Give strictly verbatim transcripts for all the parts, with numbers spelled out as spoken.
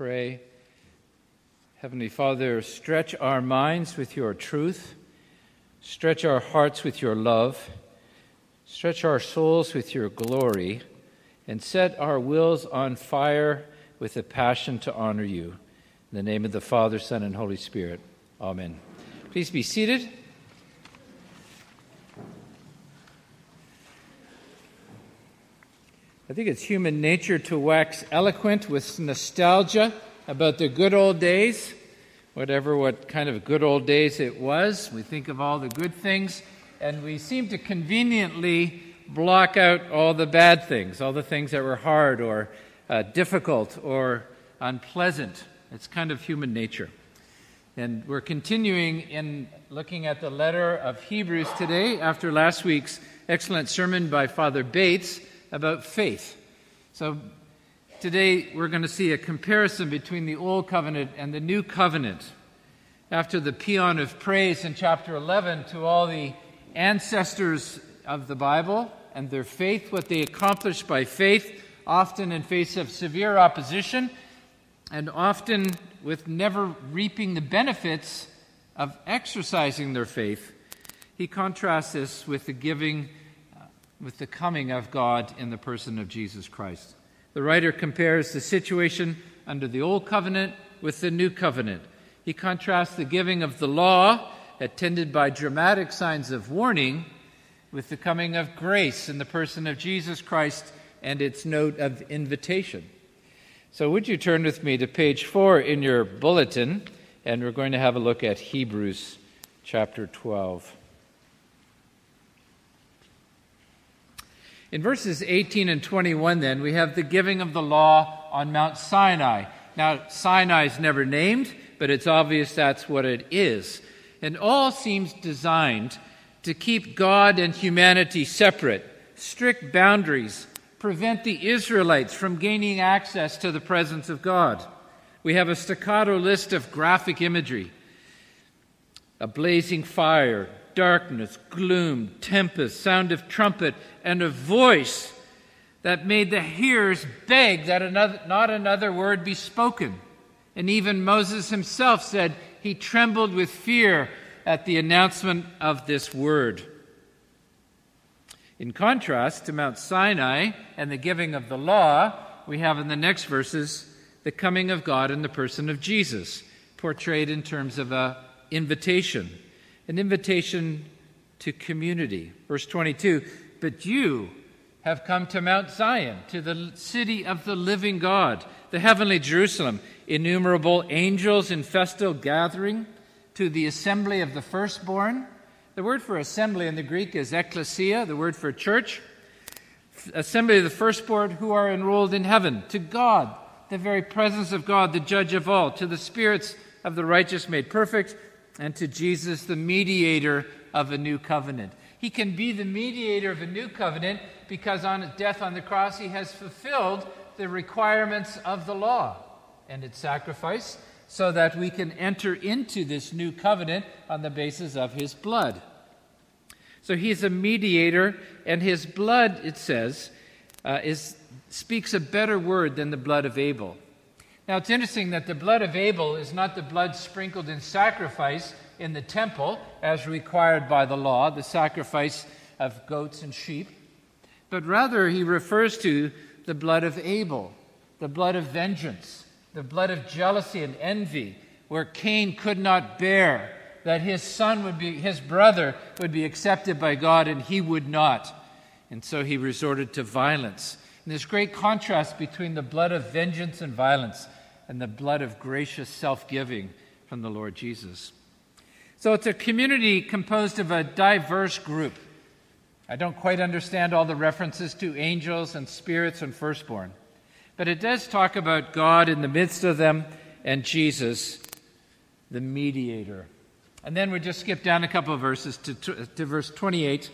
pray. Heavenly Father, stretch our minds with your truth. Stretch our hearts with your love. Stretch our souls with your glory. And set our wills on fire with a passion to honor you. In the name of the Father, Son, and Holy Spirit. Amen. Please be seated. I think it's human nature to wax eloquent with nostalgia about the good old days, whatever what kind of good old days it was. We think of all the good things, and we seem to conveniently block out all the bad things, all the things that were hard or uh, difficult or unpleasant. It's kind of human nature. And we're continuing in looking at the letter of Hebrews today after last week's excellent sermon by Father Bates about faith. So today we're going to see a comparison between the Old Covenant and the New Covenant. After the paean of praise in chapter eleven to all the ancestors of the Bible and their faith, what they accomplished by faith, often in face of severe opposition and often with never reaping the benefits of exercising their faith, he contrasts this with the giving with the coming of God in the person of Jesus Christ. The writer compares the situation under the Old Covenant with the New Covenant. He contrasts the giving of the law, attended by dramatic signs of warning, with the coming of grace in the person of Jesus Christ and its note of invitation. So would you turn with me to page four in your bulletin, and we're going to have a look at Hebrews chapter twelve. In verses eighteen and twenty-one, then, we have the giving of the law on Mount Sinai. Now, Sinai is never named, but it's obvious that's what it is. And all seems designed to keep God and humanity separate. Strict boundaries prevent the Israelites from gaining access to the presence of God. We have a staccato list of graphic imagery. A blazing fire, darkness, gloom, tempest, sound of trumpet, and a voice that made the hearers beg that another, not another word be spoken. And even Moses himself said he trembled with fear at the announcement of this word. In contrast to Mount Sinai and the giving of the law, we have in the next verses the coming of God in the person of Jesus, portrayed in terms of an invitation. An invitation to community. Verse twenty-two, but you have come to Mount Zion, to the city of the living God, the heavenly Jerusalem, innumerable angels in festal gathering, to the assembly of the firstborn. The word for assembly in the Greek is ekklesia, the word for church. Assembly of the firstborn who are enrolled in heaven, to God, the very presence of God, the judge of all, to the spirits of the righteous made perfect, and to Jesus, the mediator of a new covenant. He can be the mediator of a new covenant because on his death on the cross, he has fulfilled the requirements of the law and its sacrifice so that we can enter into this new covenant on the basis of his blood. So he's a mediator, and his blood, it says, uh, is speaks a better word than the blood of Abel. Now, it's interesting that the blood of Abel is not the blood sprinkled in sacrifice in the temple, as required by the law, the sacrifice of goats and sheep, but rather he refers to the blood of Abel, the blood of vengeance, the blood of jealousy and envy, where Cain could not bear that his son would be, his brother would be accepted by God and he would not. And so he resorted to violence. And this great contrast between the blood of vengeance and violence and the blood of gracious self-giving from the Lord Jesus. So it's a community composed of a diverse group. I don't quite understand all the references to angels and spirits and firstborn, but it does talk about God in the midst of them and Jesus, the mediator. And then we just skip down a couple of verses to, to verse twenty-eight.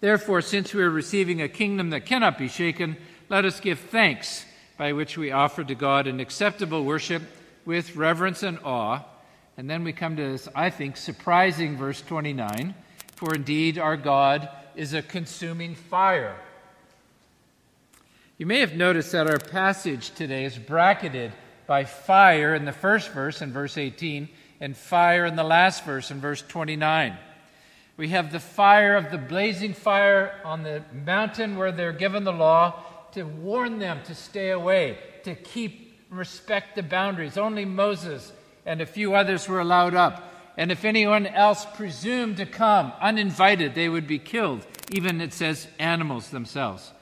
Therefore, since we are receiving a kingdom that cannot be shaken, let us give thanks by which we offer to God an acceptable worship with reverence and awe. And then we come to this, I think, surprising verse twenty-nine. For indeed our God is a consuming fire. You may have noticed that our passage today is bracketed by fire in the first verse in verse eighteen and fire in the last verse in verse twenty-nine. We have the fire of the blazing fire on the mountain where they're given the law to warn them to stay away, to keep, respect the boundaries. Only Moses and a few others were allowed up. And if anyone else presumed to come uninvited, they would be killed. Even, it says, animals themselves.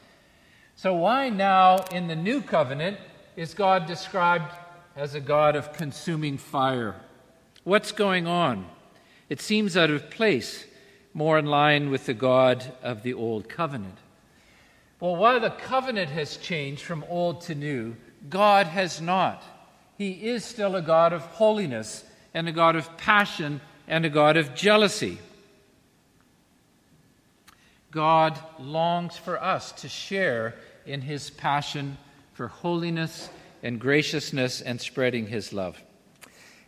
So why now in the new covenant is God described as a God of consuming fire? What's going on? It seems out of place, more in line with the God of the old covenant. Well, while the covenant has changed from old to new, God has not. He is still a God of holiness and a God of passion and a God of jealousy. God longs for us to share in his passion for holiness and graciousness and spreading his love.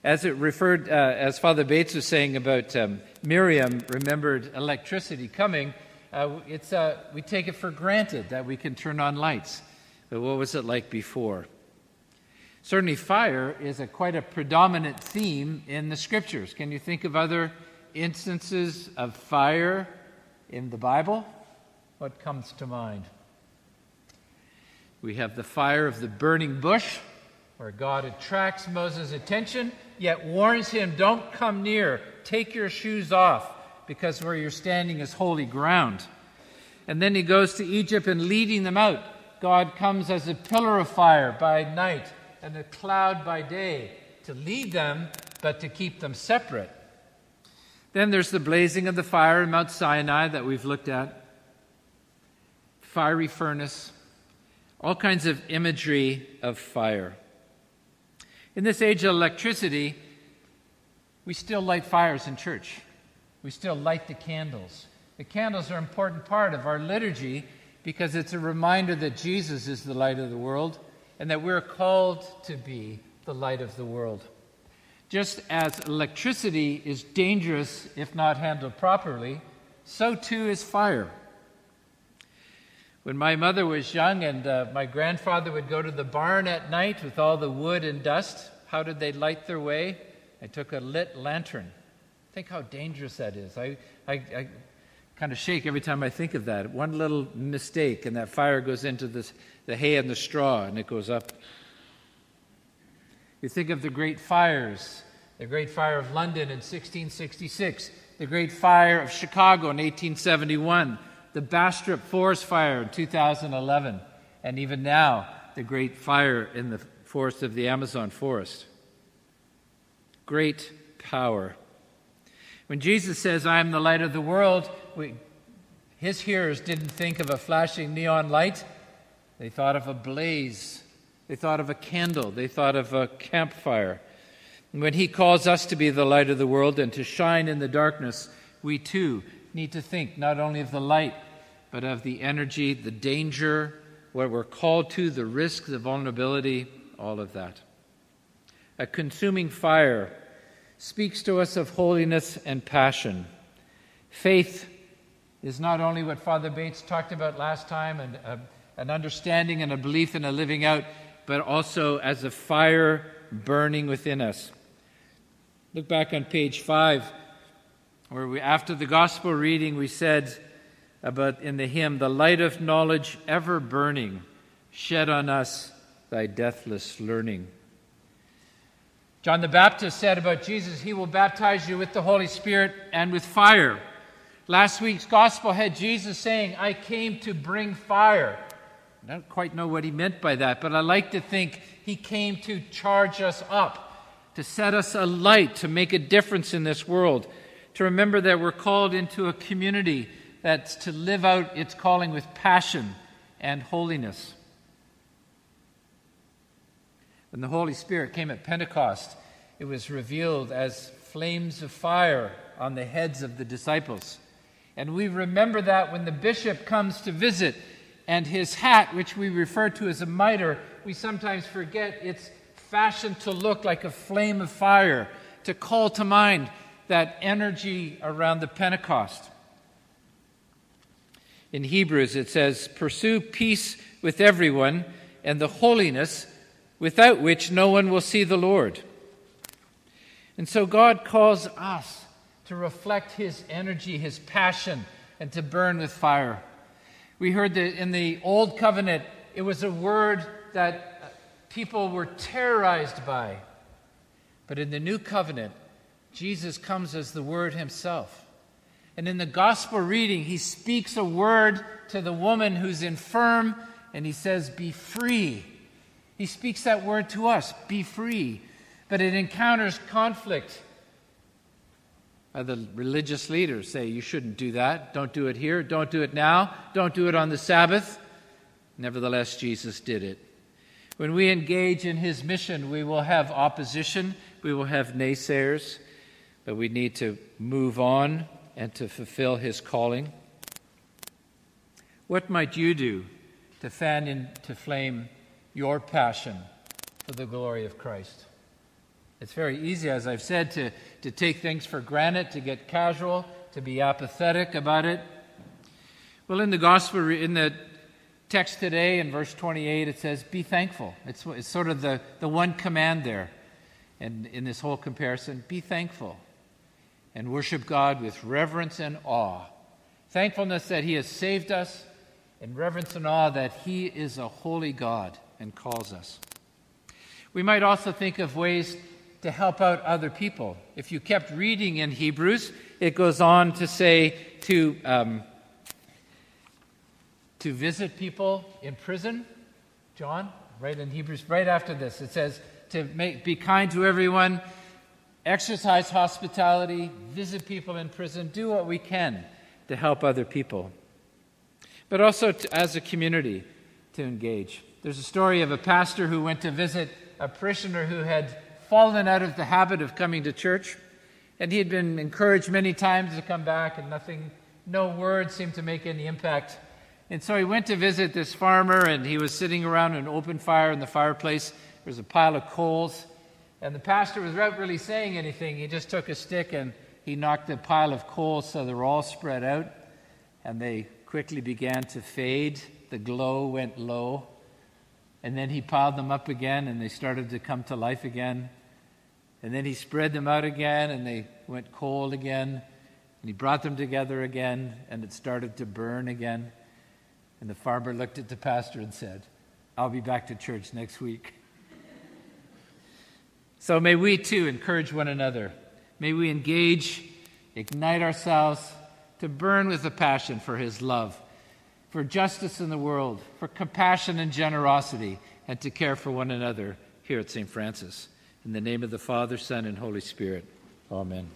As it referred, uh, as Father Bates was saying about um, Miriam remembered electricity coming, uh, it's uh, we take it for granted that we can turn on lights. But what was it like before? Certainly fire is a quite a predominant theme in the Scriptures. Can you think of other instances of fire in the Bible? What comes to mind? We have the fire of the burning bush, where God attracts Moses' attention, yet warns him, don't come near, take your shoes off, because where you're standing is holy ground. And then he goes to Egypt and leading them out. God comes as a pillar of fire by night and a cloud by day to lead them, but to keep them separate. Then there's the blazing of the fire in Mount Sinai that we've looked at. Fiery furnace. All kinds of imagery of fire. In this age of electricity, we still light fires in church. We still light the candles. The candles are an important part of our liturgy because it's a reminder that Jesus is the light of the world and that we're called to be the light of the world. Just as electricity is dangerous if not handled properly, so too is fire. When my mother was young and uh, my grandfather would go to the barn at night with all the wood and dust, how did they light their way? I took a lit lantern. Think how dangerous that is. I, I, I kind of shake every time I think of that. One little mistake and that fire goes into this, the hay and the straw and it goes up. You think of the great fires, the great fire of London in sixteen sixty-six, the great fire of Chicago in eighteen seventy-one, the Bastrop Forest Fire in two thousand eleven, and even now, the great fire in the forest of the Amazon forest. Great power. When Jesus says, I am the light of the world, we, his hearers didn't think of a flashing neon light. They thought of a blaze. They thought of a candle. They thought of a campfire. And when he calls us to be the light of the world and to shine in the darkness, we too need to think not only of the light, but of the energy, the danger, what we're called to, the risk, the vulnerability, all of that. A consuming fire speaks to us of holiness and passion. Faith is not only what Father Bates talked about last time, and uh, an understanding and a belief and a living out, but also as a fire burning within us. Look back on page five, where we, after the gospel reading, we said about in the hymn, the light of knowledge ever burning, shed on us thy deathless learning. John the Baptist said about Jesus, he will baptize you with the Holy Spirit and with fire. Last week's gospel had Jesus saying, I came to bring fire. I don't quite know what he meant by that, but I like to think he came to charge us up, to set us alight, to make a difference in this world, to remember that we're called into a community that's to live out its calling with passion and holiness. When the Holy Spirit came at Pentecost, it was revealed as flames of fire on the heads of the disciples. And we remember that when the bishop comes to visit, and his hat, which we refer to as a mitre, we sometimes forget it's fashioned to look like a flame of fire, to call to mind that energy around the Pentecost. In Hebrews it says, pursue peace with everyone and the holiness without which no one will see the Lord. And so God calls us to reflect his energy, his passion, and to burn with fire. We heard that in the Old Covenant, it was a word that people were terrorized by. But in the New Covenant, Jesus comes as the Word himself. And in the Gospel reading, he speaks a word to the woman who's infirm, and he says, be free. He speaks that word to us, be free. But it encounters conflict. The religious leaders say, you shouldn't do that. Don't do it here. Don't do it now. Don't do it on the Sabbath. Nevertheless, Jesus did it. When we engage in his mission, we will have opposition. We will have naysayers. But we need to move on and to fulfill his calling. What might you do to fan into flame your passion for the glory of Christ? It's very easy, as I've said, to, to take things for granted, to get casual, to be apathetic about it. Well, in the gospel, in the text today, in verse twenty-eight, it says, be thankful. It's, it's sort of the, the one command there. And in this whole comparison, be thankful and worship God with reverence and awe. Thankfulness that he has saved us, and reverence and awe that he is a holy God and calls us. We might also think of ways to help out other people. If you kept reading in Hebrews, it goes on to say to um, to visit people in prison. John, right in Hebrews, right after this, it says to make, be kind to everyone, exercise hospitality, visit people in prison, do what we can to help other people. But also to, as a community, to engage. There's a story of a pastor who went to visit a parishioner who had fallen out of the habit of coming to church, and he had been encouraged many times to come back, and nothing, no word seemed to make any impact. And so he went to visit this farmer, and he was sitting around an open fire in the fireplace. There was a pile of coals, and the pastor, without really saying anything, he just took a stick and he knocked the pile of coals so they were all spread out, and they quickly began to fade. The glow went low. And then he piled them up again, and they started to come to life again. And then he spread them out again, and they went cold again. And he brought them together again, and it started to burn again. And the farmer looked at the pastor and said, I'll be back to church next week. So may we too encourage one another. May we engage, ignite ourselves to burn with a passion for his love, for justice in the world, for compassion and generosity, and to care for one another here at Saint Francis. In the name of the Father, Son, and Holy Spirit. Amen.